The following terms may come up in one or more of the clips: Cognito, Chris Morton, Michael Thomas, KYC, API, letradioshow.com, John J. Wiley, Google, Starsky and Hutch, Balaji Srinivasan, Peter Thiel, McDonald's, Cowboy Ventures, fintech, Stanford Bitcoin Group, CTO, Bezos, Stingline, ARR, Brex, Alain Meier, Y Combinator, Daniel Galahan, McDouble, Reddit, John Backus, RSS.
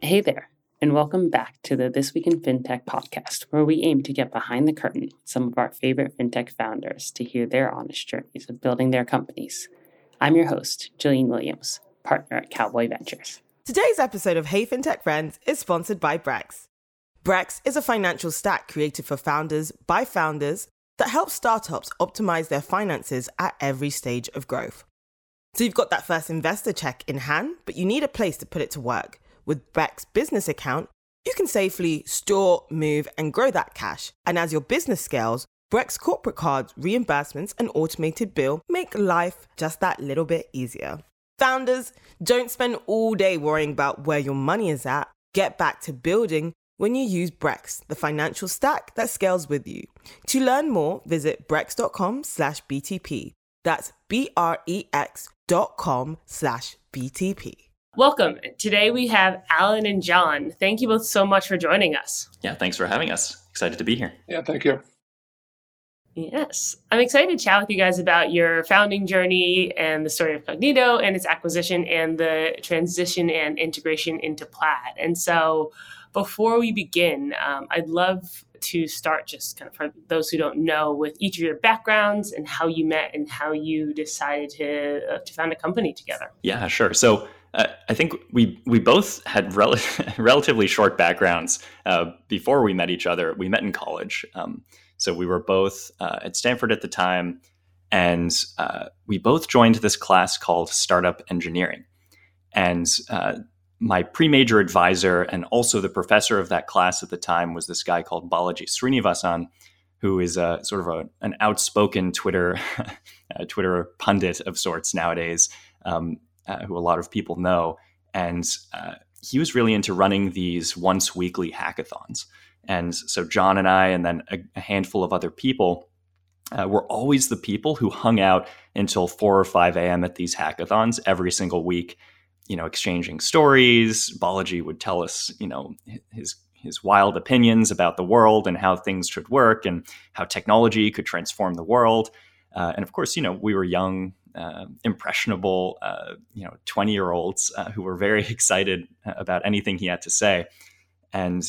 Hey there, and welcome back to the This Week in FinTech podcast, where we aim to get behind the curtain with some of our favorite FinTech founders to hear their honest journeys of building their companies. I'm your host, Jillian Williams, partner at Cowboy Ventures. Today's episode of Hey FinTech Friends is sponsored by Brex. Brex is a financial stack created for founders by founders that helps startups optimize their finances at every stage of growth. So you've got that first investor check in hand, but you need a place to put it to work. With Brex Business Account, you can safely store, move, and grow that cash. And as your business scales, Brex corporate cards, reimbursements, and automated bill make life just that little bit easier. Founders, don't spend all day worrying about where your money is at. Get back to building when you use Brex, the financial stack that scales with you. To learn more, visit brex.com/BTP. That's BREX.com/BTP. Welcome. Today we have Alain and John. Thank you both so much for joining us. Yeah, thanks for having us. Excited to be here. Yeah, thank you. Yes. I'm excited to chat with you guys about your founding journey and the story of Cognito and its acquisition and the transition and integration into Plaid. And so before we begin, I'd love to start just kind of for those who don't know with each of your backgrounds and how you met and how you decided to found a company together. Yeah, sure. So I think we both had relatively short backgrounds before we met each other. We met in college. So we were both at Stanford at the time, and we both joined this class called Startup Engineering. And my pre-major advisor and also the professor of that class at the time was this guy called Balaji Srinivasan, who is a sort of an outspoken Twitter pundit of sorts nowadays. Who a lot of people know, and he was really into running these once weekly hackathons. And so John and I, and then a handful of other people, were always the people who hung out until 4 or 5 a.m. at these hackathons every single week, you know, exchanging stories. Balaji would tell us, you know, his wild opinions about the world and how things should work and how technology could transform the world. And of course, you know, we were young, impressionable, 20-year-olds who were very excited about anything he had to say. And,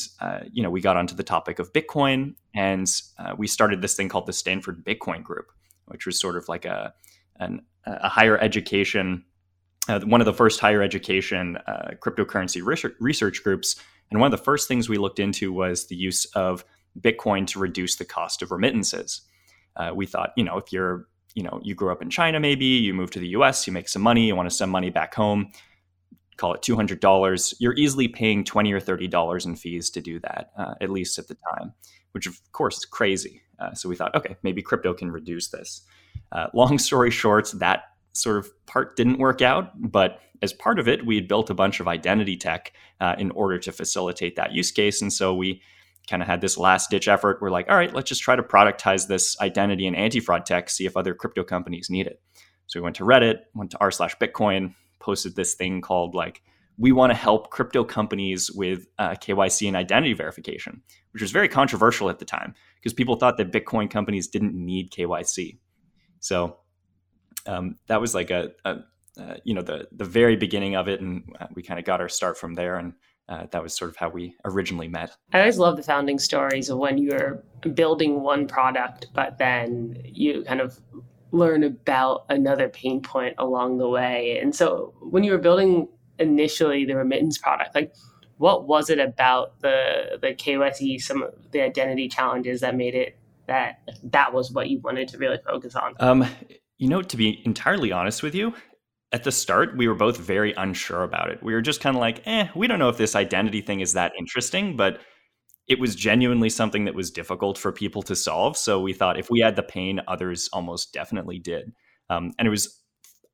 we got onto the topic of Bitcoin, and we started this thing called the Stanford Bitcoin Group, which was sort of like a higher education, one of the first higher education cryptocurrency research groups. And one of the first things we looked into was the use of Bitcoin to reduce the cost of remittances. We thought, you know, if you grew up in China, maybe you move to the US, you make some money, you want to send money back home, call it $200. You're easily paying $20 or $30 in fees to do that, at least at the time, which of course is crazy. So we thought, okay, maybe crypto can reduce this. Long story short, that sort of part didn't work out, but as part of it, we had built a bunch of identity tech in order to facilitate that use case. And so we kind of had this last ditch effort. We're like, all right, let's just try to productize this identity and anti-fraud tech, see if other crypto companies need it. So we went to Reddit, went to r/Bitcoin, posted this thing called like, we want to help crypto companies with KYC and identity verification, which was very controversial at the time because people thought that Bitcoin companies didn't need KYC. So that was like the very beginning of it. And we kind of got our start from there, and that was sort of how we originally met. I always love the founding stories of when you're building one product, but then you kind of learn about another pain point along the way. And so when you were building initially the remittance product, like what was it about the KYC, some of the identity challenges that made it that was what you wanted to really focus on? To be entirely honest with you, at the start, we were both very unsure about it. We were just kind of like, we don't know if this identity thing is that interesting, but it was genuinely something that was difficult for people to solve. So we thought if we had the pain, others almost definitely did. And it was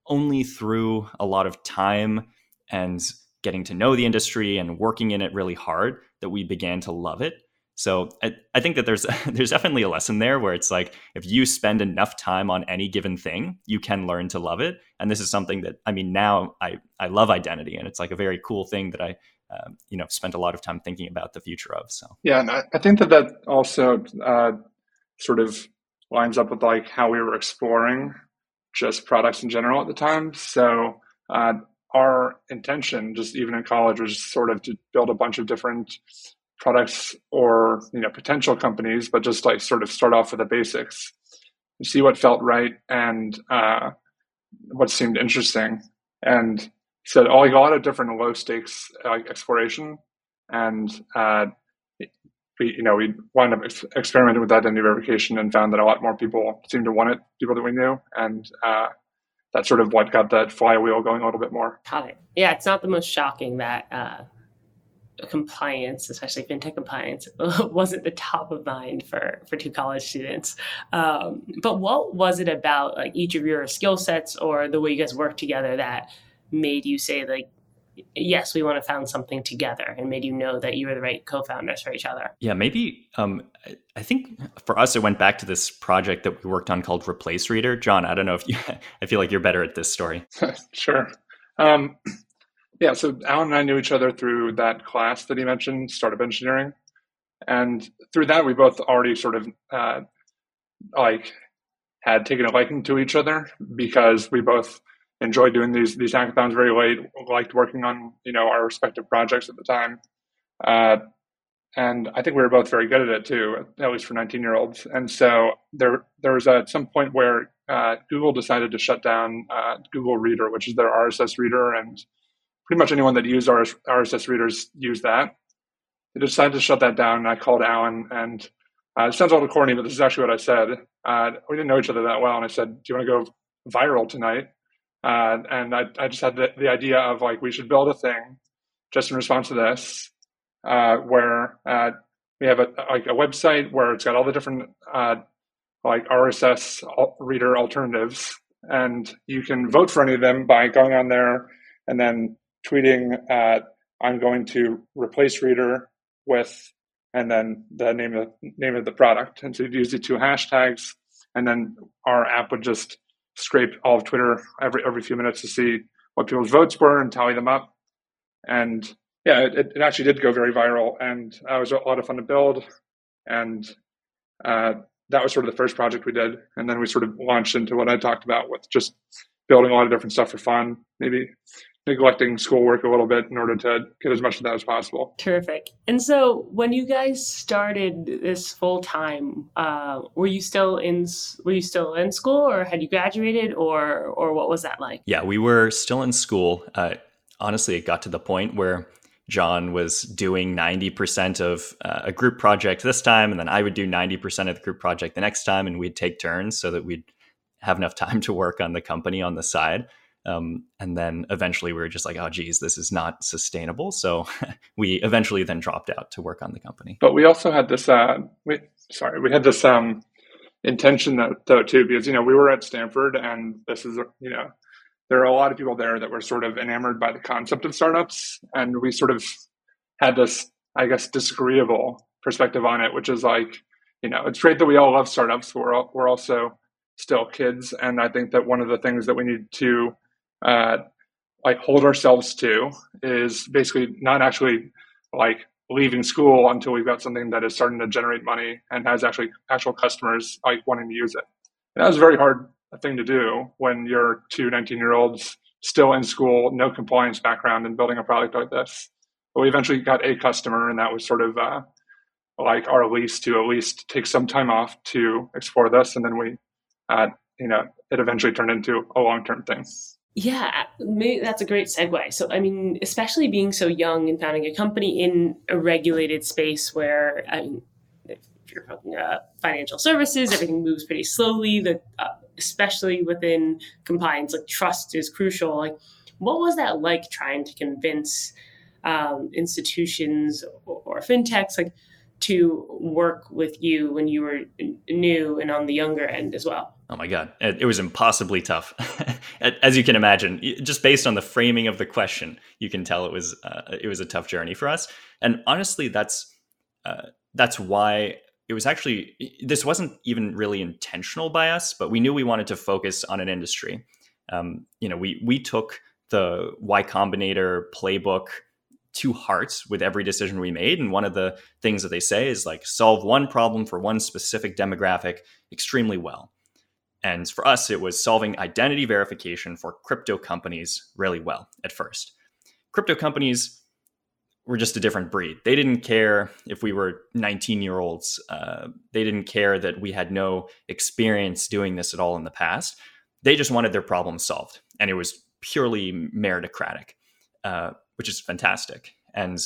only through a lot of time and getting to know the industry and working in it really hard that we began to love it. So I think that there's definitely a lesson there where it's like, if you spend enough time on any given thing, you can learn to love it. And this is something that, I mean, now I love identity, and it's like a very cool thing that I, spent a lot of time thinking about the future of. So yeah, and I think that also sort of lines up with like how we were exploring just products in general at the time. So our intention, just even in college, was sort of to build a bunch of different products or, potential companies, but just like sort of start off with the basics, see what felt right and what seemed interesting. And so like a lot of different low stakes exploration. And we wound up experimenting with identity verification and found that a lot more people seemed to want it, people that we knew. And that's sort of what got that flywheel going a little bit more. Got it. Yeah, it's not the most shocking that compliance, especially fintech compliance, wasn't the top of mind for two college students. But what was it about like each of your skill sets or the way you guys worked together that made you say like, yes, we want to found something together, and made you know that you were the right co-founders for each other? Yeah, maybe I think for us, it went back to this project that we worked on called Replace Reader. John, I don't know if you, I feel like you're better at this story. Sure. Yeah, so Alan and I knew each other through that class that he mentioned, startup engineering. And through that, we both already sort of had taken a liking to each other because we both enjoyed doing these hackathons very late, liked working on, our respective projects at the time. And I think we were both very good at it too, at least for 19-year-olds. And so there was at some point where Google decided to shut down Google Reader, which is their RSS reader, and pretty much anyone that used RSS readers used that. They decided to shut that down, and I called Alan, and it sounds a little corny, but this is actually what I said. We didn't know each other that well, and I said, do you want to go viral tonight? And I just had the idea of like, we should build a thing just in response to this, where we have a website where it's got all the different RSS reader alternatives, and you can vote for any of them by going on there and then tweeting, I'm going to replace Reader with, and then the name of the product. And so you'd use the two hashtags, and then our app would just scrape all of Twitter every few minutes to see what people's votes were and tally them up. And yeah, it actually did go very viral, and it was a lot of fun to build. And that was sort of the first project we did. And then we sort of launched into what I talked about with just building a lot of different stuff for fun, maybe neglecting schoolwork a little bit in order to get as much of that as possible. Terrific. And so when you guys started this full time, were you still in school, or had you graduated, or what was that like? Yeah, we were still in school. Honestly, it got to the point where John was doing 90% of a group project this time, and then I would do 90% of the group project the next time, and we'd take turns so that we'd have enough time to work on the company on the side. And then eventually we were just like, oh, geez, this is not sustainable. So we eventually then dropped out to work on the company. But we also had this, intention that, though, too, because, we were at Stanford, and this is, there are a lot of people there that were sort of enamored by the concept of startups. And we sort of had this, I guess, disagreeable perspective on it, which is like, it's great that we all love startups, but we're also still kids. And I think that one of the things that we need to hold ourselves to is basically not actually leaving school until we've got something that is starting to generate money and has actual customers wanting to use it. And that was a very hard thing to do when you're two 19-year-olds still in school, no compliance background, and building a product like this. But we eventually got a customer, and that was sort of our lease to at least take some time off to explore this. And then we, it eventually turned into a long-term thing. Yeah, maybe that's a great segue. So, I mean, especially being so young and founding a company in a regulated space where, I mean, if you're talking financial services, everything moves pretty slowly, especially within compliance, trust is crucial. What was that like trying to convince institutions or fintechs to work with you when you were new and on the younger end as well? Oh my God, it was impossibly tough. As you can imagine, just based on the framing of the question, you can tell it was a tough journey for us. And honestly, that's that's why it was actually, this wasn't even really intentional by us, but we knew we wanted to focus on an industry. We took the Y Combinator playbook to heart with every decision we made. And one of the things that they say is like, solve one problem for one specific demographic extremely well. And for us, it was solving identity verification for crypto companies really well at first. Crypto companies were just a different breed. They didn't care if we were 19-year-olds. They didn't care that we had no experience doing this at all in the past. They just wanted their problem solved. And it was purely meritocratic, which is fantastic. And,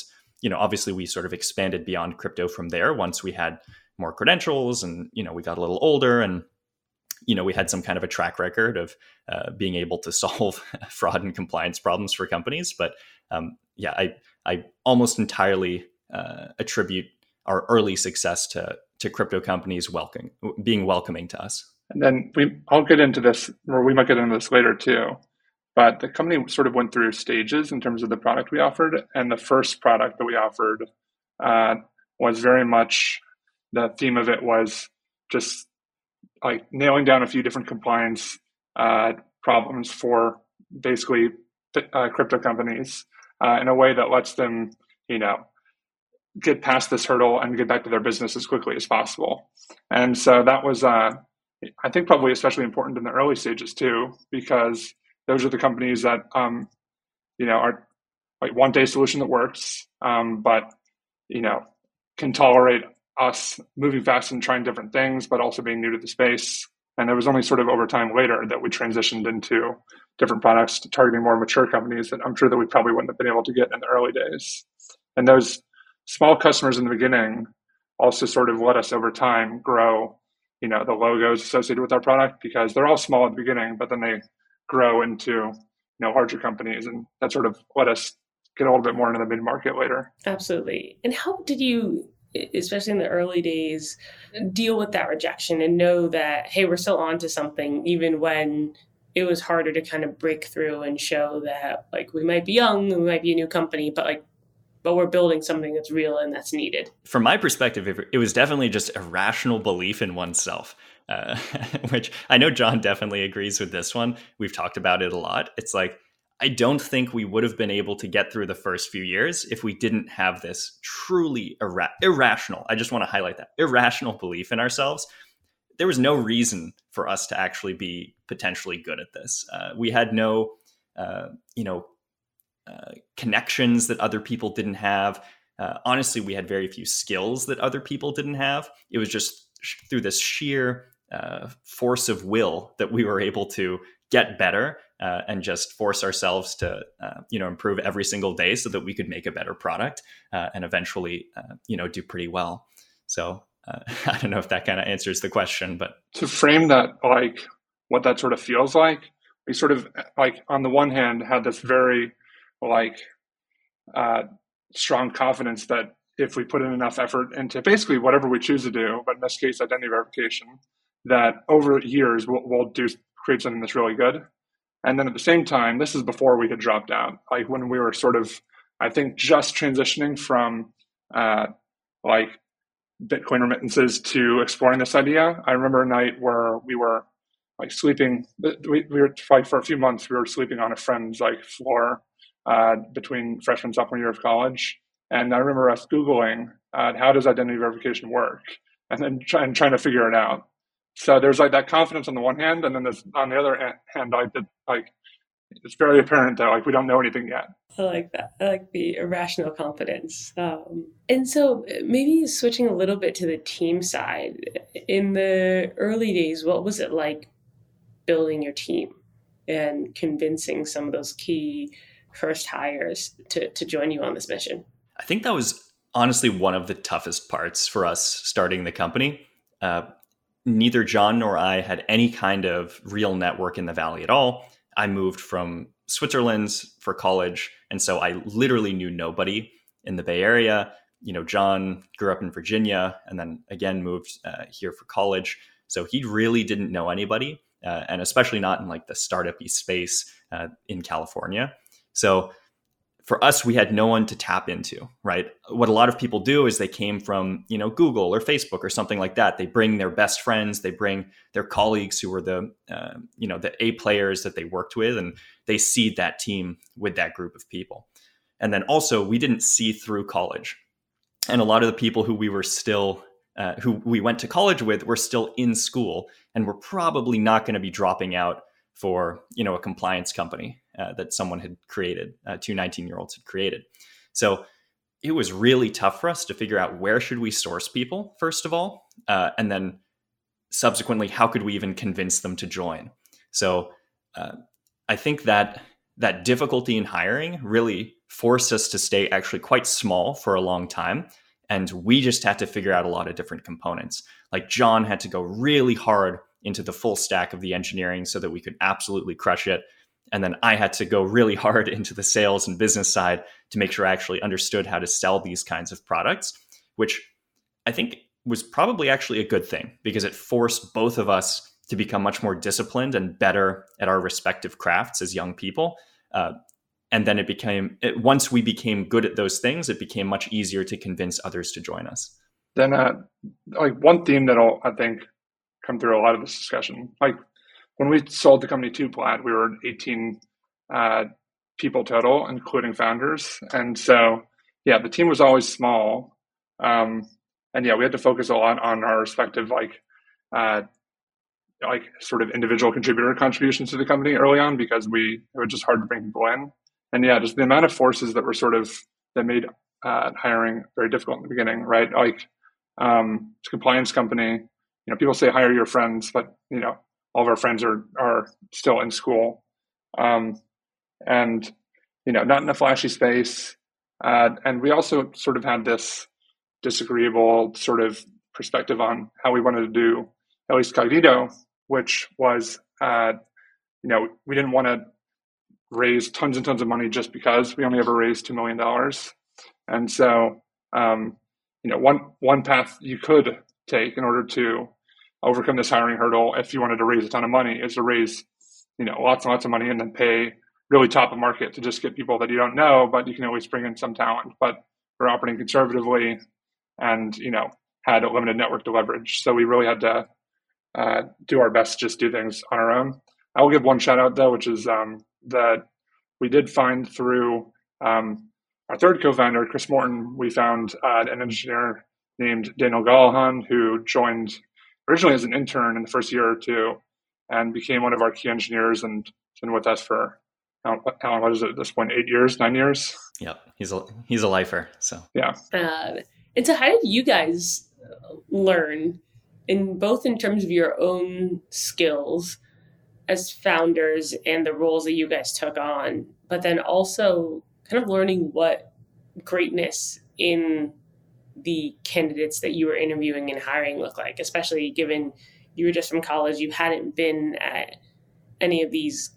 obviously we sort of expanded beyond crypto from there once we had more credentials and, we got a little older and, we had some kind of a track record of being able to solve fraud and compliance problems for companies. But I almost entirely attribute our early success to crypto companies being welcoming to us. And then we might get into this later too, but the company sort of went through stages in terms of the product we offered. And the first product that we offered was very much, the theme of it was just like nailing down a few different compliance problems for basically crypto companies in a way that lets them, get past this hurdle and get back to their business as quickly as possible. And so that was, I think, probably especially important in the early stages too, because those are the companies that, are like one day solution that works, but, can tolerate us moving fast and trying different things, but also being new to the space. And it was only sort of over time later that we transitioned into different products targeting more mature companies that I'm sure that we probably wouldn't have been able to get in the early days. And those small customers in the beginning also sort of let us over time grow, the logos associated with our product, because they're all small at the beginning, but then they grow into larger companies, and that sort of let us get a little bit more into the mid-market later. Absolutely. And how did you, especially in the early days, deal with that rejection and know that, hey, we're still on to something, even when it was harder to kind of break through and show that like we might be young, we might be a new company, but we're building something that's real and that's needed? From my perspective, it was definitely just a rational belief in oneself, which I know John definitely agrees with this one. We've talked about it a lot. It's like, I don't think we would have been able to get through the first few years if we didn't have this truly irrational, I just want to highlight that, irrational belief in ourselves. There was no reason for us to actually be potentially good at this. We had no, connections that other people didn't have. Honestly, we had very few skills that other people didn't have. It was just through this sheer force of will that we were able to get better and just force ourselves to, improve every single day so that we could make a better product and eventually, do pretty well. So I don't know if that kind of answers the question, but to frame that, like what that sort of feels like, we sort of like on the one hand had this very strong confidence that if we put in enough effort into basically whatever we choose to do, but in this case, identity verification, that over years we'll create something that's really good. And then at the same time, this is before we had dropped out, like when we were sort of, I think, just transitioning from Bitcoin remittances to exploring this idea. I remember a night where we were like sleeping, we were like for a few months, we were sleeping on a friend's like floor between freshman and sophomore year of college. And I remember us Googling, how does identity verification work? And then trying to figure it out. So there's like that confidence on the one hand, and then there's on the other hand, it's very apparent that like we don't know anything yet. I like that. I like the irrational confidence. And so maybe switching a little bit to the team side, in the early days, what was it like building your team and convincing some of those key first hires to join you on this mission? I think that was honestly one of the toughest parts for us starting the company. Neither John nor I had any kind of real network in the Valley at all. I moved from Switzerland for college, and so I literally knew nobody in the Bay Area. John grew up in Virginia and then again moved here for college. So he really didn't know anybody, and especially not in like the startup-y space in California. So For us, we had no one to tap into, right? What a lot of people do is they came from, you know, Google or Facebook or something like that. They bring their best friends, they bring their colleagues who were the, you know, the A players that they worked with, and they seed that team with that group of people. And then also, we didn't see through college, and a lot of the people who we were still, who we went to college with, were still in school, and were probably not going to be dropping out for, you know, a compliance company that someone had created, two 19-year-olds had created. So it was really tough for us to figure out where should we source people, first of all, and then subsequently, how could we even convince them to join? So I think that that difficulty in hiring really forced us to stay actually quite small for a long time. And we just had to figure out a lot of different components. Like John had to go really hard into the full stack of the engineering so that we could absolutely crush it. And then I had to go really hard into the sales and business side to make sure I actually understood how to sell these kinds of products, which I think was probably actually a good thing because it forced both of us to become much more disciplined and better at our respective crafts as young people. And then once we became good at those things, it became much easier to convince others to join us. Then like one theme that'll, I think, come through a lot of this discussion. Like when we sold the company to Plaid, we were 18 people total, including founders. And so, yeah, the team was always small. And yeah, we had to focus a lot on our respective like sort of individual contributor contributions to the company early on because it was just hard to bring people in. And yeah, just the amount of forces that were that made hiring very difficult in the beginning, right? Like it's a compliance company. You know, people say hire your friends, but you know, all of our friends are still in school, and you know, not in a flashy space. And we also sort of had this disagreeable sort of perspective on how we wanted to do at least Cognito, which was you know, we didn't want to raise tons and tons of money just because we only ever raised $2 million, and so you know, one path you could take in order to overcome this hiring hurdle, if you wanted to raise a ton of money, is to raise, you know, lots and lots of money and then pay really top of market to just get people that you don't know, but you can always bring in some talent. But we're operating conservatively and, you know, had a limited network to leverage. So we really had to do our best to just do things on our own. I will give one shout out though, which is that we did find through our third co-founder, Chris Morton, we found an engineer named Daniel Galahan, who joined originally as an intern in the first year or two and became one of our key engineers and has been with us for, how long was it at this point, 9 years? Yeah, he's a lifer, so. Yeah. And so how did you guys learn, in terms of your own skills as founders and the roles that you guys took on, but then also kind of learning what greatness in the candidates that you were interviewing and hiring look like, especially given you were just from college, you hadn't been at any of these,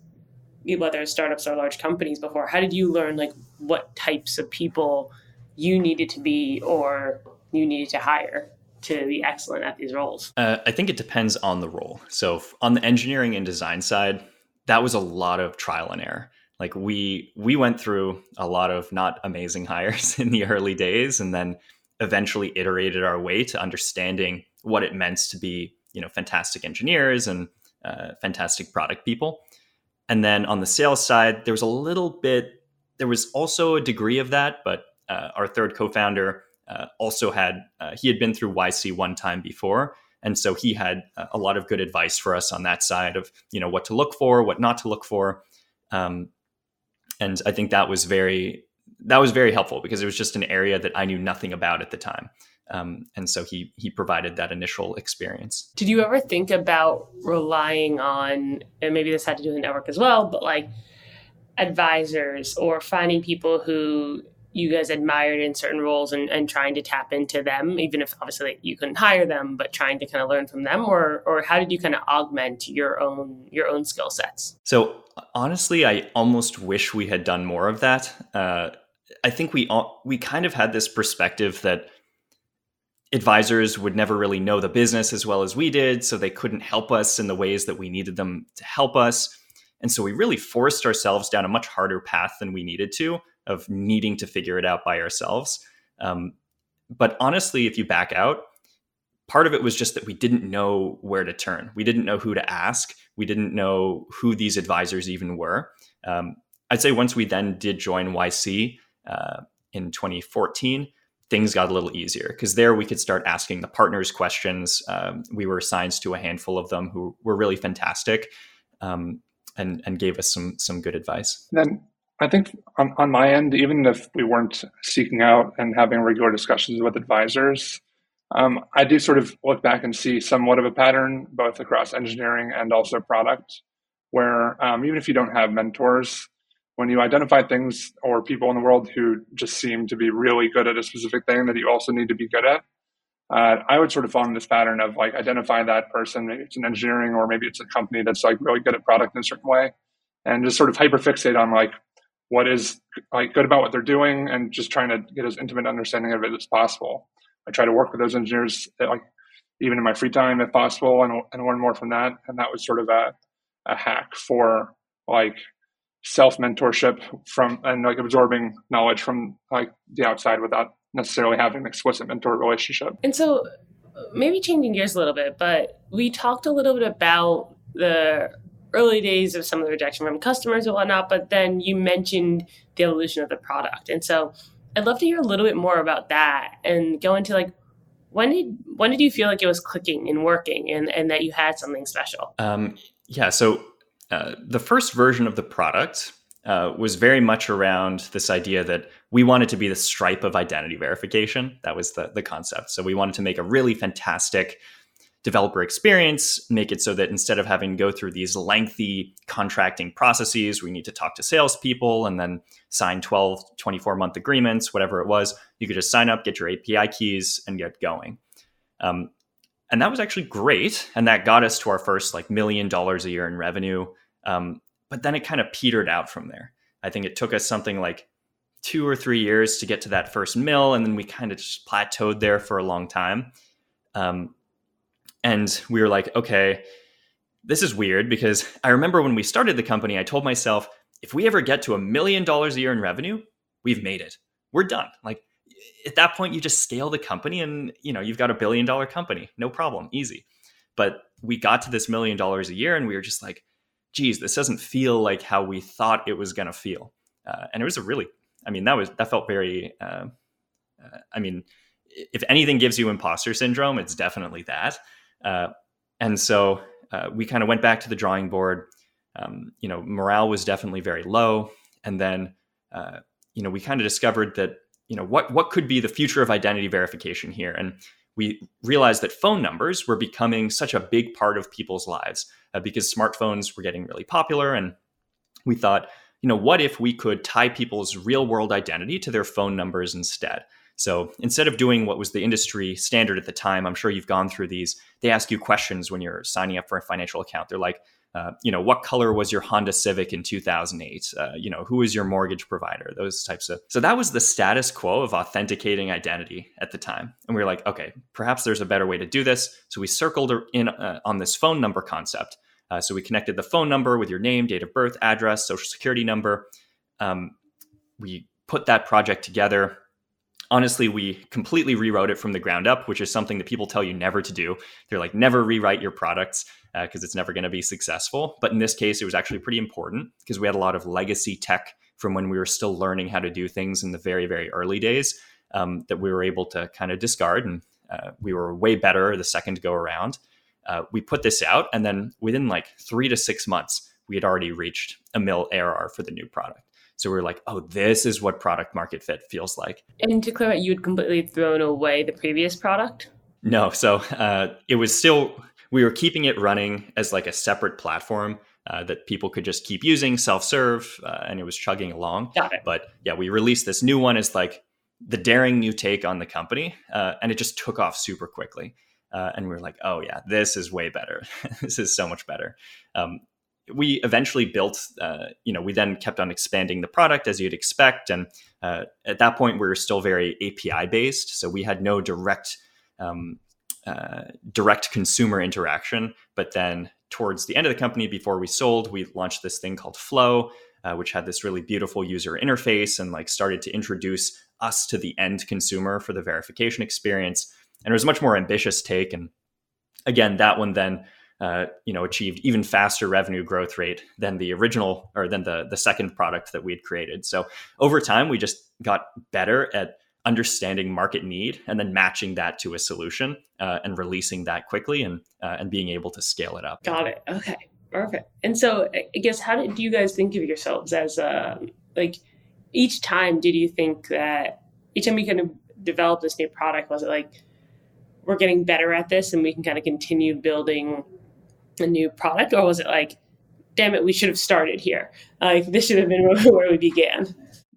whether it's startups or large companies before. How did you learn like what types of people you needed to be or you needed to hire to be excellent at these roles? I think it depends on the role. So on the engineering and design side, that was a lot of trial and error. Like we went through a lot of not amazing hires in the early days, and then eventually iterated our way to understanding what it meant to be, you know, fantastic engineers and fantastic product people. And then on the sales side, there was also a degree of that, but our third co-founder also he had been through YC one time before. And so he had a lot of good advice for us on that side of, you know, what to look for, what not to look for. And I think that was very helpful because it was just an area that I knew nothing about at the time. And so he provided that initial experience. Did you ever think about relying on, and maybe this had to do with the network as well, but like advisors or finding people who you guys admired in certain roles and trying to tap into them, even if obviously you couldn't hire them, but trying to kind of learn from them? Or how did you kind of augment your own skill sets? So honestly, I almost wish we had done more of that. I think we kind of had this perspective that advisors would never really know the business as well as we did, so they couldn't help us in the ways that we needed them to help us. And so we really forced ourselves down a much harder path than we needed to, of needing to figure it out by ourselves. But honestly, if you back out, part of it was just that we didn't know where to turn. We didn't know who to ask. We didn't know who these advisors even were. I'd say once we then did join YC in 2014, things got a little easier, because there we could start asking the partners questions. We were assigned to a handful of them who were really fantastic and gave us some good advice. Then I think on my end, even if we weren't seeking out and having regular discussions with advisors, I do sort of look back and see somewhat of a pattern, both across engineering and also product, where even if you don't have mentors, when you identify things or people in the world who just seem to be really good at a specific thing that you also need to be good at, I would sort of fall in this pattern of like identifying that person. Maybe it's an engineering, or maybe it's a company that's like really good at product in a certain way, and just sort of hyperfixate on like what is like good about what they're doing, and just trying to get as intimate understanding of it as possible. I try to work with those engineers, like even in my free time if possible, and learn more from that. And that was sort of a hack for like self-mentorship from, and like absorbing knowledge from like the outside without necessarily having an explicit mentor relationship. And so maybe changing gears a little bit, but we talked a little bit about the early days of some of the rejection from customers and whatnot, but then you mentioned the evolution of the product. And so I'd love to hear a little bit more about that and go into like, when did you feel like it was clicking and working and that you had something special? So the first version of the product was very much around this idea that we wanted to be the Stripe of identity verification. That was the concept. So we wanted to make a really fantastic developer experience, make it so that instead of having to go through these lengthy contracting processes, we need to talk to salespeople and then sign 12, 24-month agreements, whatever it was, you could just sign up, get your API keys, and get going. And that was actually great. And that got us to our first like $1 million a year in revenue. But then it kind of petered out from there. I think it took us something like 2 or 3 years to get to that first $1 million. And then we kind of just plateaued there for a long time. And we were like, okay, this is weird, because I remember when we started the company, I told myself, if we ever get to $1 million a year in revenue, we've made it. We're done. Like at that point, you just scale the company and you've got $1 billion company, no problem, easy. But we got to this $1 million a year and we were just like, geez, this doesn't feel like how we thought it was going to feel. And it was if anything gives you imposter syndrome, it's definitely that. And so we kind of went back to the drawing board. Morale was definitely very low. And then, we kind of discovered that, what could be the future of identity verification here? And we realized that phone numbers were becoming such a big part of people's lives because smartphones were getting really popular. And we thought, what if we could tie people's real world identity to their phone numbers instead? So instead of doing what was the industry standard at the time, I'm sure you've gone through these, they ask you questions when you're signing up for a financial account. They're like, what color was your Honda Civic in 2008? Who is your mortgage provider? Those types of. So that was the status quo of authenticating identity at the time. And we were like, okay, perhaps there's a better way to do this. So we circled in on this phone number concept. So we connected the phone number with your name, date of birth, address, social security number. We put that project together. Honestly, we completely rewrote it from the ground up, which is something that people tell you never to do. They're like, never rewrite your products because it's never going to be successful. But in this case, it was actually pretty important because we had a lot of legacy tech from when we were still learning how to do things in the very, very early days that we were able to kind of discard. And we were way better the second go around. We put this out. And then within like 3 to 6 months, we had already reached $1 million ARR for the new product. So we're like, oh, this is what product market fit feels like. And to clear out, you had completely thrown away the previous product? No. So it was still, we were keeping it running as like a separate platform that people could just keep using, self-serve, and it was chugging along. Got it. But yeah, we released this new one as like the daring new take on the company. And it just took off super quickly. And we were like, oh yeah, this is way better. This is so much better. We eventually built, we then kept on expanding the product as you'd expect. And at that point, we were still very API based. So we had no direct consumer interaction, but then towards the end of the company before we sold, we launched this thing called Flow, which had this really beautiful user interface and like started to introduce us to the end consumer for the verification experience. And it was a much more ambitious take. And again, that one then achieved even faster revenue growth rate than the original or than the second product that we had created. So over time, we just got better at understanding market need and then matching that to a solution and releasing that quickly and being able to scale it up. Got it. Okay, perfect. And so I guess, how did you guys think of yourselves as each time? Did you think that each time you kind of developed this new product, was it like, we're getting better at this and we can kind of continue building a new product? Or was it like, damn it, we should have started here. Like this should have been where we began.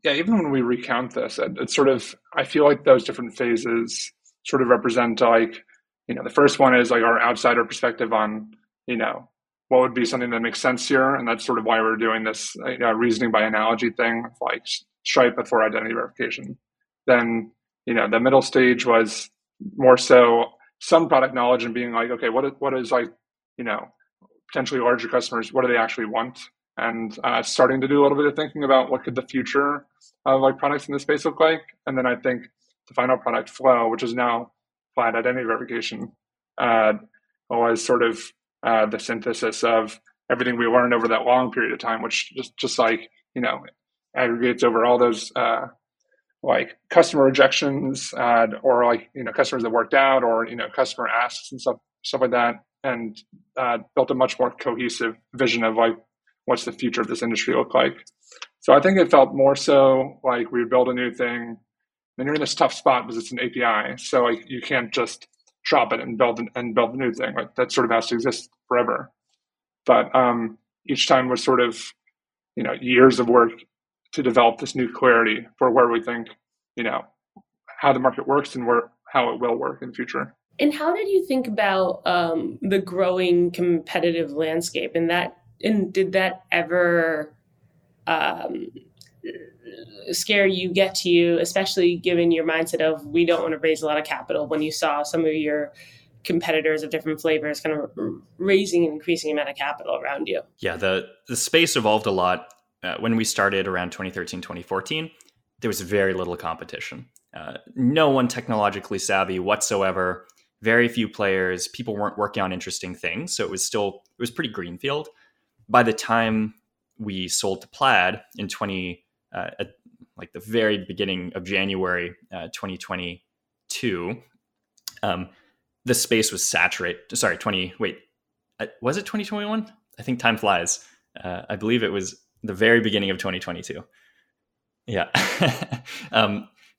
Yeah, even when we recount this, it's sort of, I feel like those different phases sort of represent the first one is like our outsider perspective on, what would be something that makes sense here. And that's sort of why we're doing this reasoning by analogy thing, like Stripe before identity verification. Then, the middle stage was more so some product knowledge and being like, okay, what is like, potentially larger customers, what do they actually want? And starting to do a little bit of thinking about what could the future of like products in this space look like. And then I think the final product, Flow, which is now Plaid Identity Verification, was sort of the synthesis of everything we learned over that long period of time, which just aggregates over all those customer rejections or customers that worked out or, customer asks and stuff like that, and built a much more cohesive vision of like, what's the future of this industry look like? So I think it felt more so like we build a new thing. Then you're in this tough spot because it's an API. So like you can't just drop it and build a new thing. Like that sort of has to exist forever. But each time was sort of, years of work to develop this new clarity for where we think, how the market works and how it will work in the future. And how did you think about the growing competitive landscape and that? And did that ever scare you, especially given your mindset of we don't want to raise a lot of capital, when you saw some of your competitors of different flavors kind of raising an increasing amount of capital around you? Yeah, the space evolved a lot. When we started around 2013, 2014, there was very little competition. No one technologically savvy whatsoever, very few players, people weren't working on interesting things. So it was pretty greenfield. By the time we sold to Plaid in the very beginning of January 2022, the space was saturated. Sorry, was it 2021? I think time flies. I believe it was the very beginning of 2022. Yeah.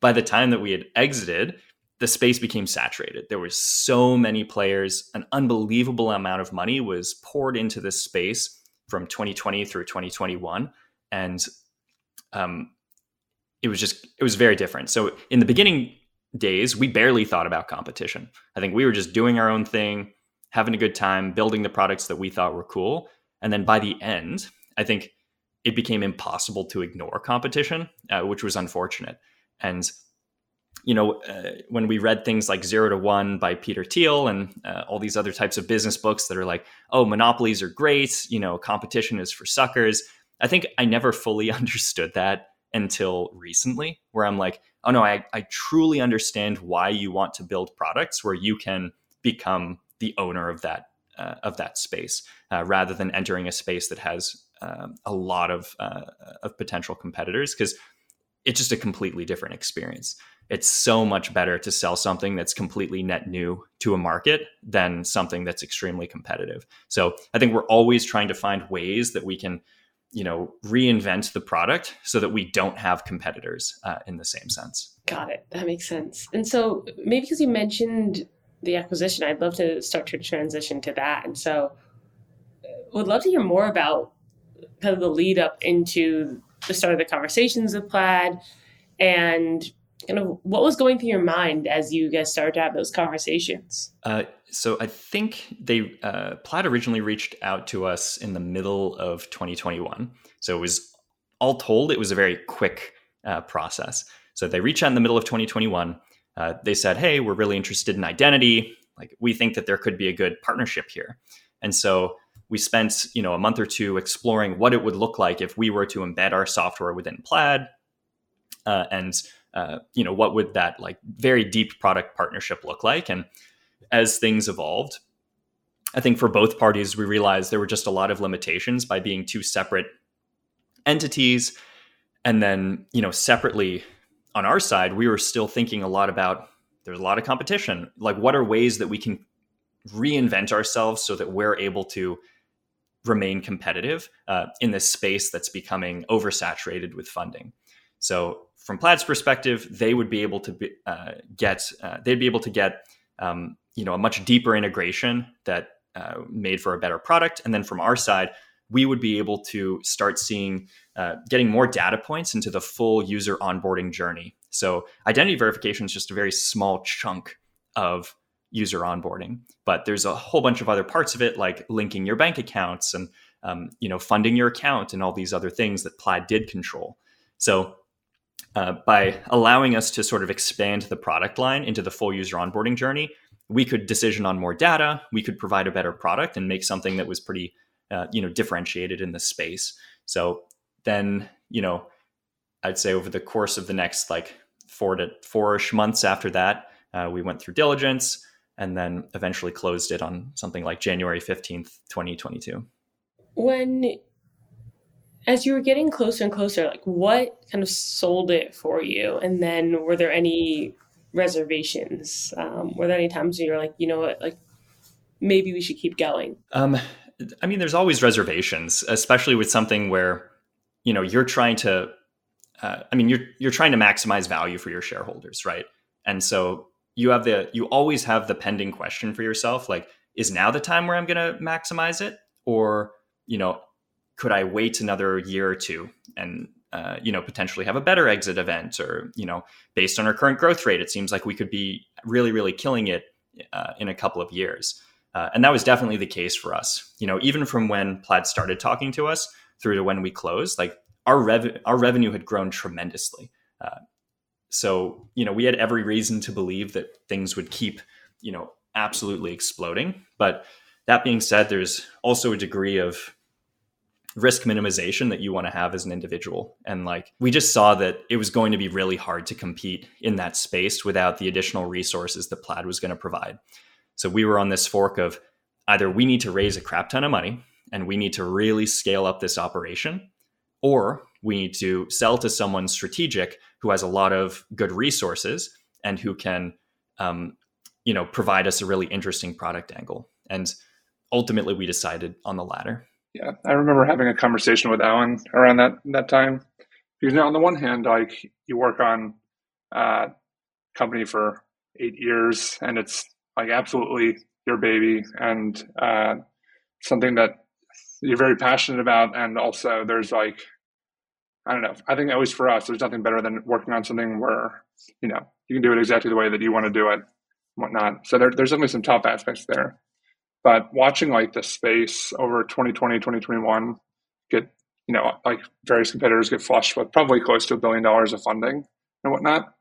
By the time that we had exited, the space became saturated. There were so many players. An unbelievable amount of money was poured into this space from 2020 through 2021. And it was very different. So in the beginning days, we barely thought about competition. I think we were just doing our own thing, having a good time, building the products that we thought were cool. And then by the end, I think it became impossible to ignore competition, which was unfortunate. And, when we read things like 0 to 1 by Peter Thiel and all these other types of business books that are like, oh, monopolies are great, competition is for suckers. I think I never fully understood that until recently, where I'm like, oh no, I truly understand why you want to build products where you can become the owner of that space, rather than entering a space that has a lot of potential competitors, because it's just a completely different experience. It's so much better to sell something that's completely net new to a market than something that's extremely competitive. So I think we're always trying to find ways that we can, reinvent the product so that we don't have competitors in the same sense. Got it. That makes sense. And so maybe because you mentioned the acquisition, I'd love to start to transition to that. And so would love to hear more about kind of the lead up into the start of the conversations with Plaid and kind of what was going through your mind as you guys started to have those conversations? So I think Plaid originally reached out to us in the middle of 2021. So it was all told, it was a very quick process. So they reached out in the middle of 2021. They said, hey, we're really interested in identity. Like we think that there could be a good partnership here. And so we spent, a month or two exploring what it would look like if we were to embed our software within Plaid, and what would that like very deep product partnership look like. And as things evolved, I think for both parties, we realized there were just a lot of limitations by being two separate entities. And then, separately on our side, we were still thinking a lot about, there's a lot of competition. Like, what are ways that we can reinvent ourselves so that we're able to remain competitive in this space that's becoming oversaturated with funding? So from Plaid's perspective, they would be able to get a much deeper integration that made for a better product. And then from our side, we would be able to start seeing, getting more data points into the full user onboarding journey. So identity verification is just a very small chunk of user onboarding, but there's a whole bunch of other parts of it, like linking your bank accounts and, funding your account and all these other things that Plaid did control. So by allowing us to sort of expand the product line into the full user onboarding journey, we could decision on more data, we could provide a better product and make something that was pretty differentiated in the space. So then, I'd say over the course of the next like 4 to 4-ish months after that, we went through diligence and then eventually closed it on something like January 15th, 2022. As you were getting closer and closer, like what kind of sold it for you? And then were there any reservations? Were there any times when you were like, maybe we should keep going? There's always reservations, especially with something where, you're trying to, you're trying to maximize value for your shareholders, right? And so you always have the pending question for yourself, like, is now the time where I'm going to maximize it? Or, could I wait another year or two and, potentially have a better exit event? Or, based on our current growth rate, it seems like we could be really, really killing it in a couple of years. And that was definitely the case for us. Even from when Plaid started talking to us through to when we closed, like our revenue had grown tremendously. So we had every reason to believe that things would keep, absolutely exploding. But that being said, there's also a degree of risk minimization that you want to have as an individual. And like, we just saw that it was going to be really hard to compete in that space without the additional resources that Plaid was going to provide. So we were on this fork of either we need to raise a crap ton of money and we need to really scale up this operation, or we need to sell to someone strategic who has a lot of good resources and who can, provide us a really interesting product angle. And ultimately we decided on the latter. Yeah, I remember having a conversation with Alan around that time. Because now on the one hand, like you work on a company for 8 years and it's like absolutely your baby and something that you're very passionate about. And also there's like, I don't know, I think at least for us, there's nothing better than working on something where, you can do it exactly the way that you want to do it and whatnot. So there's definitely some tough aspects there. But watching like the space over 2020, 2021 get, like various competitors get flushed with probably close to $1 billion of funding and whatnot.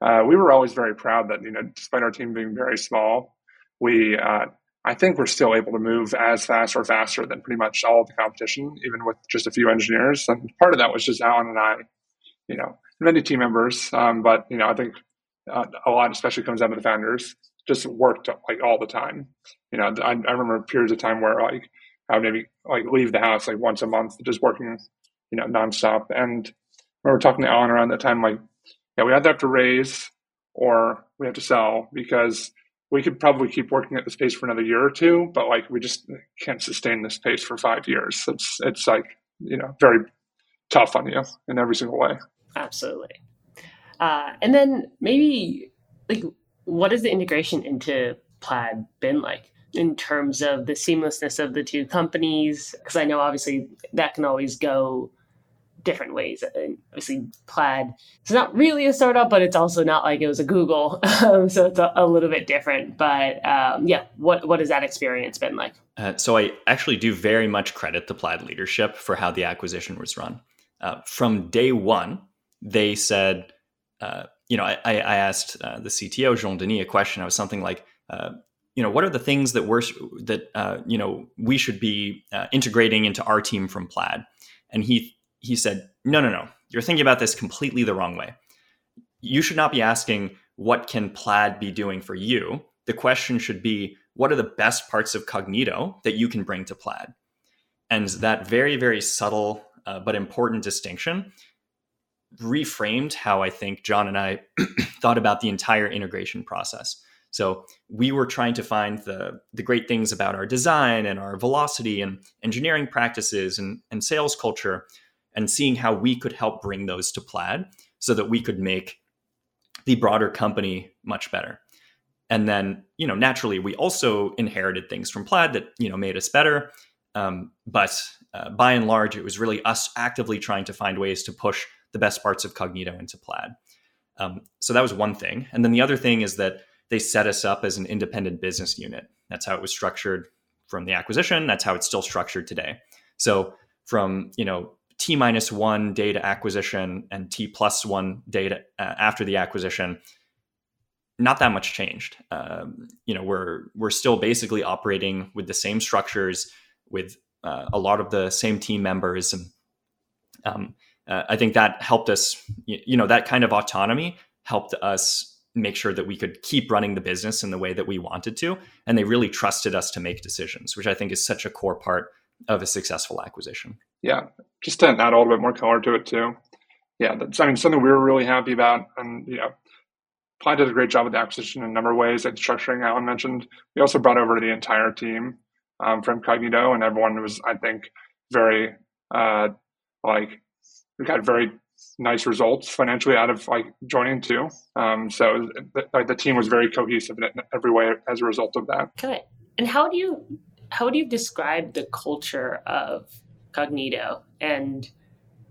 We were always very proud that, despite our team being very small, we, I think we're still able to move as fast or faster than pretty much all of the competition, even with just a few engineers. And part of that was just Alan and I, many team members. But I think a lot, especially comes down to the founders, just worked like all the time. I remember periods of time where like I would maybe like leave the house like once a month, just working, nonstop. And I remember talking to Alan around that time, like, yeah, we either have to raise or we have to sell because we could probably keep working at this pace for another year or two, but like we just can't sustain this pace for 5 years. It's like, very tough on you in every single way. Absolutely. And then maybe like, what has the integration into Plaid been like in terms of the seamlessness of the two companies? Because I know obviously that can always go different ways. And obviously Plaid, it's not really a startup, but it's also not like it was a Google. So it's a little bit different. But what has that experience been like? So I actually do very much credit the Plaid leadership for how the acquisition was run. From day one, they said, I asked the CTO, Jean Denis, a question. I was something like, you know, what are the things that we should be integrating into our team from Plaid? And he said, no, you're thinking about this completely the wrong way. You should not be asking, what can Plaid be doing for you? The question should be, what are the best parts of Cognito that you can bring to Plaid? And that very, very subtle but important distinction reframed how I think John and I thought about the entire integration process. So we were trying to find the great things about our design and our velocity and engineering practices and sales culture, and seeing how we could help bring those to Plaid so that we could make the broader company much better. And then, you know, naturally, we also inherited things from Plaid that, you know, made us better. But by and large, it was really us actively trying to find ways to push the best parts of Cognito into Plaid. So that was one thing. And then the other thing is that they set us up as an independent business unit. That's how it was structured from the acquisition. That's how it's still structured today. So from, you know, T-1 day to acquisition and T+1 day to after the acquisition, not that much changed. We're still basically operating with the same structures, with a lot of the same team members. And I think that helped us, you know, that kind of autonomy helped us make sure that we could keep running the business in the way that we wanted to. And they really trusted us to make decisions, which I think is such a core part of a successful acquisition. Yeah, just to add a little bit more color to it too. Yeah, that's, I mean, something we were really happy about. And, you know, Plaid did a great job with the acquisition in a number of ways, like structuring Alan mentioned. We also brought over the entire team from Cognito, and everyone was, I think, very we got very nice results financially out of like joining too. So like the team was very cohesive in every way as a result of that. Okay. And how do you describe the culture of Cognito, and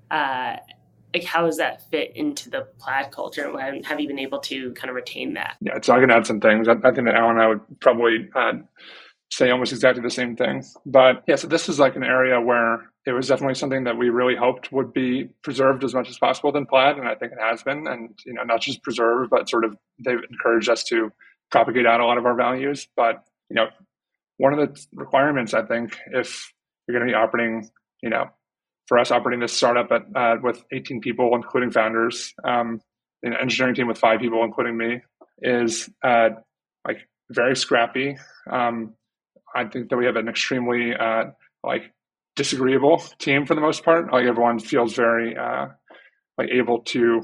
like how does that fit into the Plaid culture? Have you been able to kind of retain that? Yeah, so I can add some things. I think that Alan and I would probably say almost exactly the same thing. But yeah, so this is like an area where it was definitely something that we really hoped would be preserved as much as possible within Plaid, and I think it has been. And you know, not just preserved, but sort of they've encouraged us to propagate out a lot of our values. But you know, one of the requirements, I think, if you're going to be operating, you know, for us operating this startup at, with 18 people, including founders, an engineering team with 5 people, including me, is very scrappy. I think that we have an extremely disagreeable team for the most part. Like everyone feels very able to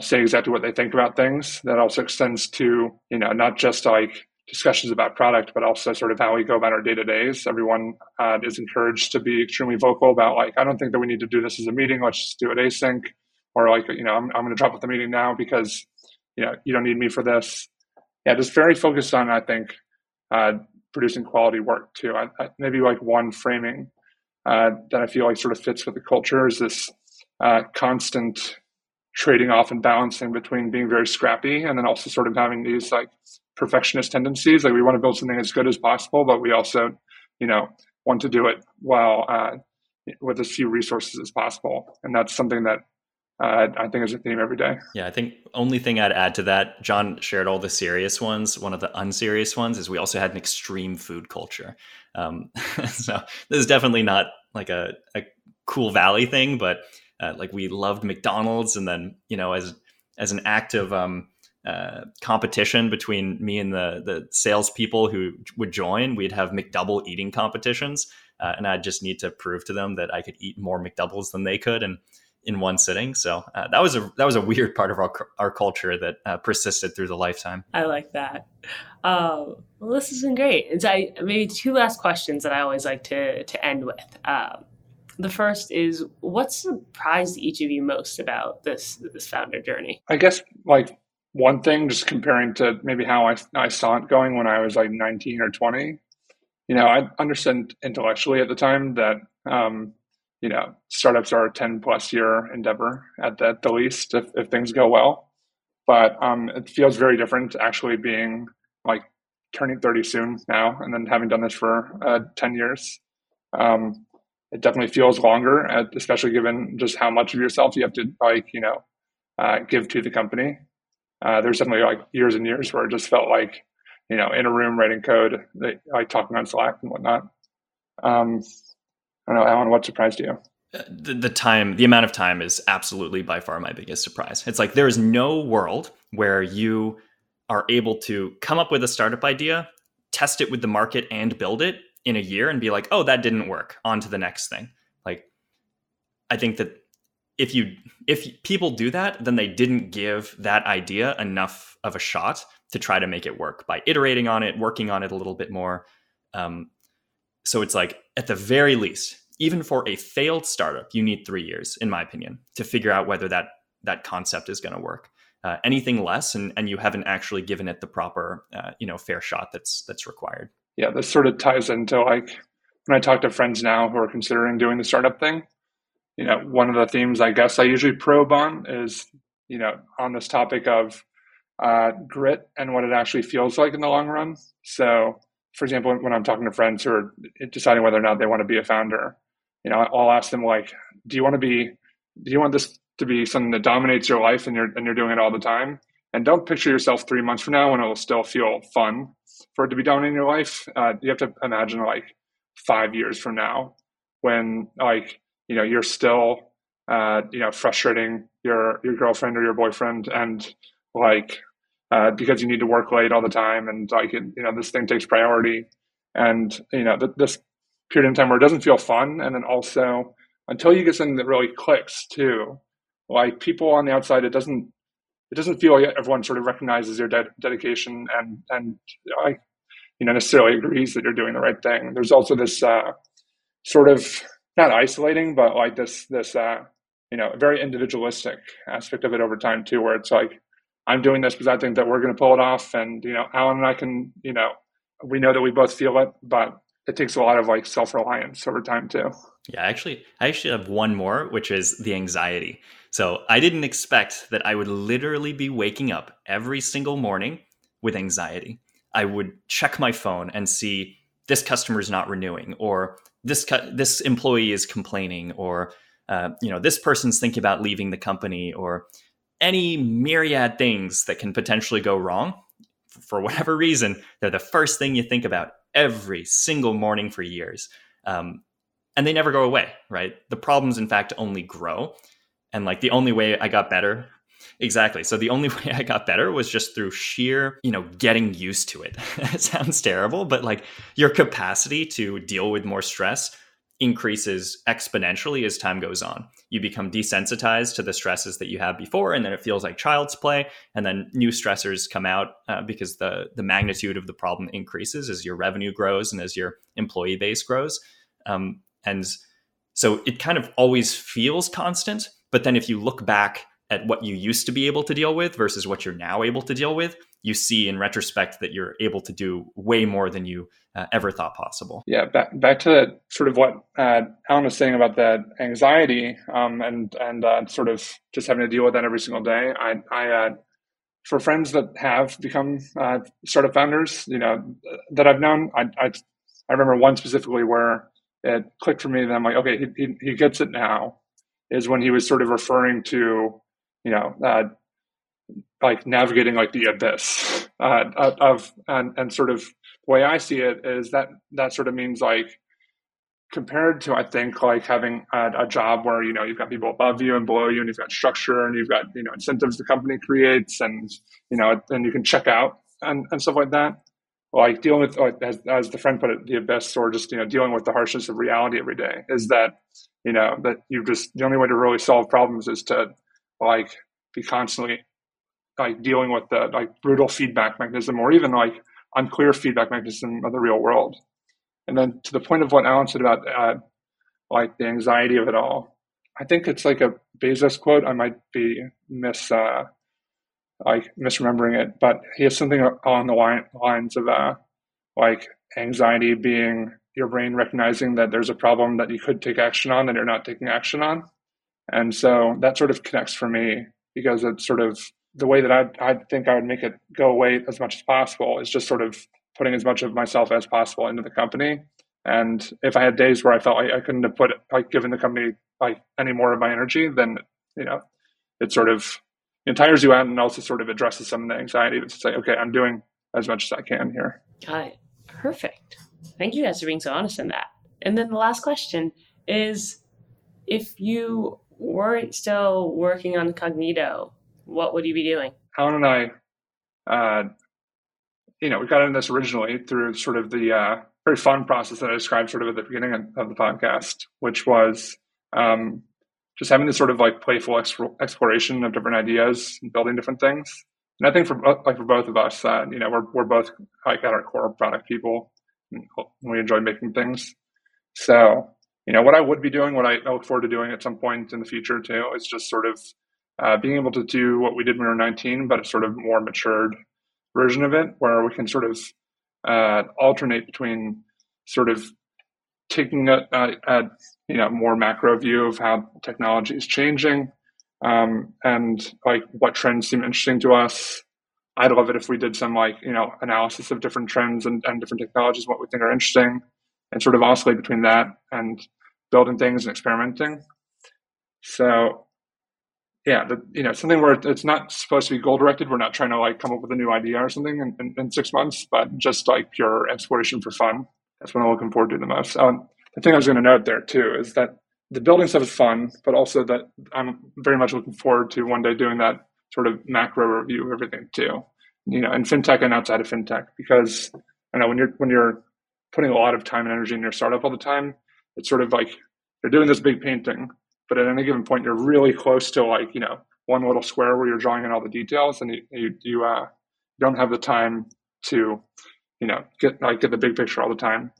say exactly what they think about things. That also extends to, you know, not just like discussions about product, but also sort of how we go about our day-to-days. Everyone is encouraged to be extremely vocal about, like, I don't think that we need to do this as a meeting. Let's just do it async. Or like, you know, I'm going to drop off the meeting now because, you know, you don't need me for this. Yeah, just very focused on, I think, producing quality work too. I maybe like one framing that I feel like sort of fits with the culture is this constant trading off and balancing between being very scrappy and then also sort of having these like perfectionist tendencies. Like we want to build something as good as possible, but we also, you know, want to do it while with as few resources as possible. And that's something that I think is a theme every day. Yeah, I think only thing I'd add to that, John shared all the serious ones. One of the unserious ones is we also had an extreme food culture. So this is definitely not like a cool valley thing, but we loved McDonald's. And then, you know, as an act of competition between me and the salespeople who would join, we'd have McDouble eating competitions. And I'd just need to prove to them that I could eat more McDoubles than they could and in one sitting. So that was a weird part of our culture that persisted through the lifetime. I like that. Well, this has been great. And so maybe 2 last questions that I always like to end with. The first is, what surprised each of you most about this founder journey? I guess like one thing, just comparing to maybe how I saw it going when I was like 19 or 20, you know, I understood intellectually at the time that, you know, startups are a 10+-year endeavor at the least, if things go well. But it feels very different actually being like turning 30 soon now and then having done this for 10 years. It definitely feels longer, especially given just how much of yourself you have to give to the company. There's definitely like years and years where it just felt like, you know, in a room writing code, like talking on Slack and whatnot. I don't know, Alan, what surprised you? The amount of time is absolutely by far my biggest surprise. It's like there is no world where you are able to come up with a startup idea, test it with the market and build it in a year and be like, oh, that didn't work. On to the next thing. Like, I think that if people do that, then they didn't give that idea enough of a shot to try to make it work by iterating on it, working on it a little bit more. So it's like, at the very least, even for a failed startup, you need 3 years, in my opinion, to figure out whether that concept is going to work. Anything less, and you haven't actually given it the proper, fair shot that's required. Yeah, this sort of ties into, like, when I talk to friends now who are considering doing the startup thing, you know, one of the themes I guess I usually probe on is, you know, on this topic of grit and what it actually feels like in the long run. So, for example, when I'm talking to friends who are deciding whether or not they want to be a founder, you know, I'll ask them, like, do you want this to be something that dominates your life and you're doing it all the time? And don't picture yourself 3 months from now when it'll still feel fun for it to be dominating your life. You have to imagine, like, 5 years from now when, like, you know, you're still, frustrating your girlfriend or your boyfriend, and, like, because you need to work late all the time, and, like, it, you know, this thing takes priority, and, you know, this period of time where it doesn't feel fun. And then also, until you get something that really clicks too, like, people on the outside, it doesn't feel like everyone sort of recognizes your dedication and like, you know, necessarily agrees that you're doing the right thing. There's also this sort of not isolating, but like this very individualistic aspect of it over time too, where it's like, I'm doing this because I think that we're going to pull it off. And, you know, Alan and I can, you know, we know that we both feel it, but it takes a lot of, like, self-reliance over time too. Yeah, I actually have one more, which is the anxiety. So I didn't expect that I would literally be waking up every single morning with anxiety. I would check my phone and see this customer is not renewing, or this employee is complaining, or, this person's thinking about leaving the company, or any myriad things that can potentially go wrong. For whatever reason, they're the first thing you think about every single morning for years. And they never go away, right? The problems, in fact, only grow. And, like, the only way I got better... Exactly. So the only way I got better was just through sheer, getting used to it. It sounds terrible, but, like, your capacity to deal with more stress increases exponentially as time goes on. You become desensitized to the stresses that you had before, and then it feels like child's play. And then new stressors come out because the magnitude of the problem increases as your revenue grows and as your employee base grows. And so it kind of always feels constant. But then if you look back at what you used to be able to deal with versus what you're now able to deal with, you see in retrospect that you're able to do way more than you ever thought possible. Yeah, back to sort of what Alan was saying about the anxiety and sort of just having to deal with that every single day. I for friends that have become startup founders, you know, that I've known, I remember one specifically where it clicked for me that I'm like, okay, he gets it now, is when he was sort of referring to, navigating, like, the abyss of, and sort of the way I see it is that sort of means, like, compared to, I think, like, having a job where, you know, you've got people above you and below you, and you've got structure, and you've got, you know, incentives the company creates, and, you know, and you can check out and stuff like that. Like, dealing with, like, as the friend put it, the abyss, or just, you know, dealing with the harshness of reality every day is that, you know, that you just, the only way to really solve problems is to, like, be constantly, like, dealing with the, like, brutal feedback mechanism, or even, like, unclear feedback mechanism of the real world. And then to the point of what Alan said about the anxiety of it all, I think it's like a Bezos quote. I might be misremembering it, but he has something along the lines of anxiety being your brain recognizing that there's a problem that you could take action on that you're not taking action on. And so that sort of connects for me, because it's sort of the way that I think I would make it go away as much as possible is just sort of putting as much of myself as possible into the company. And if I had days where I felt like I couldn't have given the company, like, any more of my energy, then, you know, it sort of tires you out, and also sort of addresses some of the anxiety to say, okay, I'm doing as much as I can here. Got it. Perfect. Thank you guys for being so honest in that. And then the last question is, if you weren't still working on Cognito, what would you be doing? Alan and I, we got into this originally through sort of the very fun process that I described sort of at the beginning of the podcast, which was just having this sort of like playful exploration of different ideas and building different things. And I think for both of us, we're both like at our core product people, and we enjoy making things. So, what I would be doing, what I look forward to doing at some point in the future too, is just sort of being able to do what we did when we were 19, but a sort of more matured version of it, where we can sort of alternate between sort of taking a more macro view of how technology is changing, and like what trends seem interesting to us. I'd love it if we did some analysis of different trends and different technologies, what we think are interesting, and sort of oscillate between that and building things and experimenting. So yeah, something where it's not supposed to be goal directed. We're not trying to like come up with a new idea or something in 6 months, but just like pure exploration for fun. That's what I'm looking forward to the most. The thing I was going to note there too is that the building stuff is fun, but also that I'm very much looking forward to one day doing that sort of macro review of everything too, in fintech and outside of fintech, because I know when you're putting a lot of time and energy in your startup all the time, it's sort of like you're doing this big painting, but at any given point, you're really close to one little square where you're drawing in all the details, and you don't have the time to, get the big picture all the time.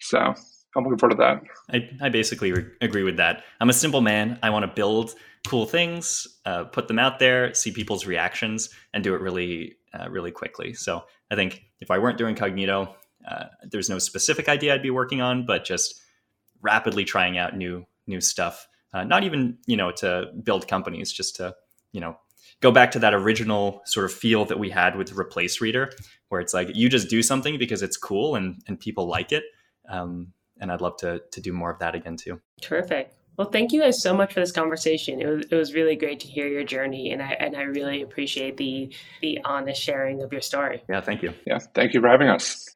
So I'm looking forward to that. I basically agree with that. I'm a simple man. I want to build cool things, put them out there, see people's reactions, and do it really, really quickly. So I think if I weren't doing Cognito, there's no specific idea I'd be working on, but just rapidly trying out new stuff. Not even, to build companies, just to, go back to that original sort of feel that we had with Replace Reader, where it's like, you just do something because it's cool and people like it. And I'd love to do more of that again too. Terrific. Well, thank you guys so much for this conversation. It was really great to hear your journey, and I really appreciate the honest sharing of your story. Yeah, thank you. Yeah, thank you for having us.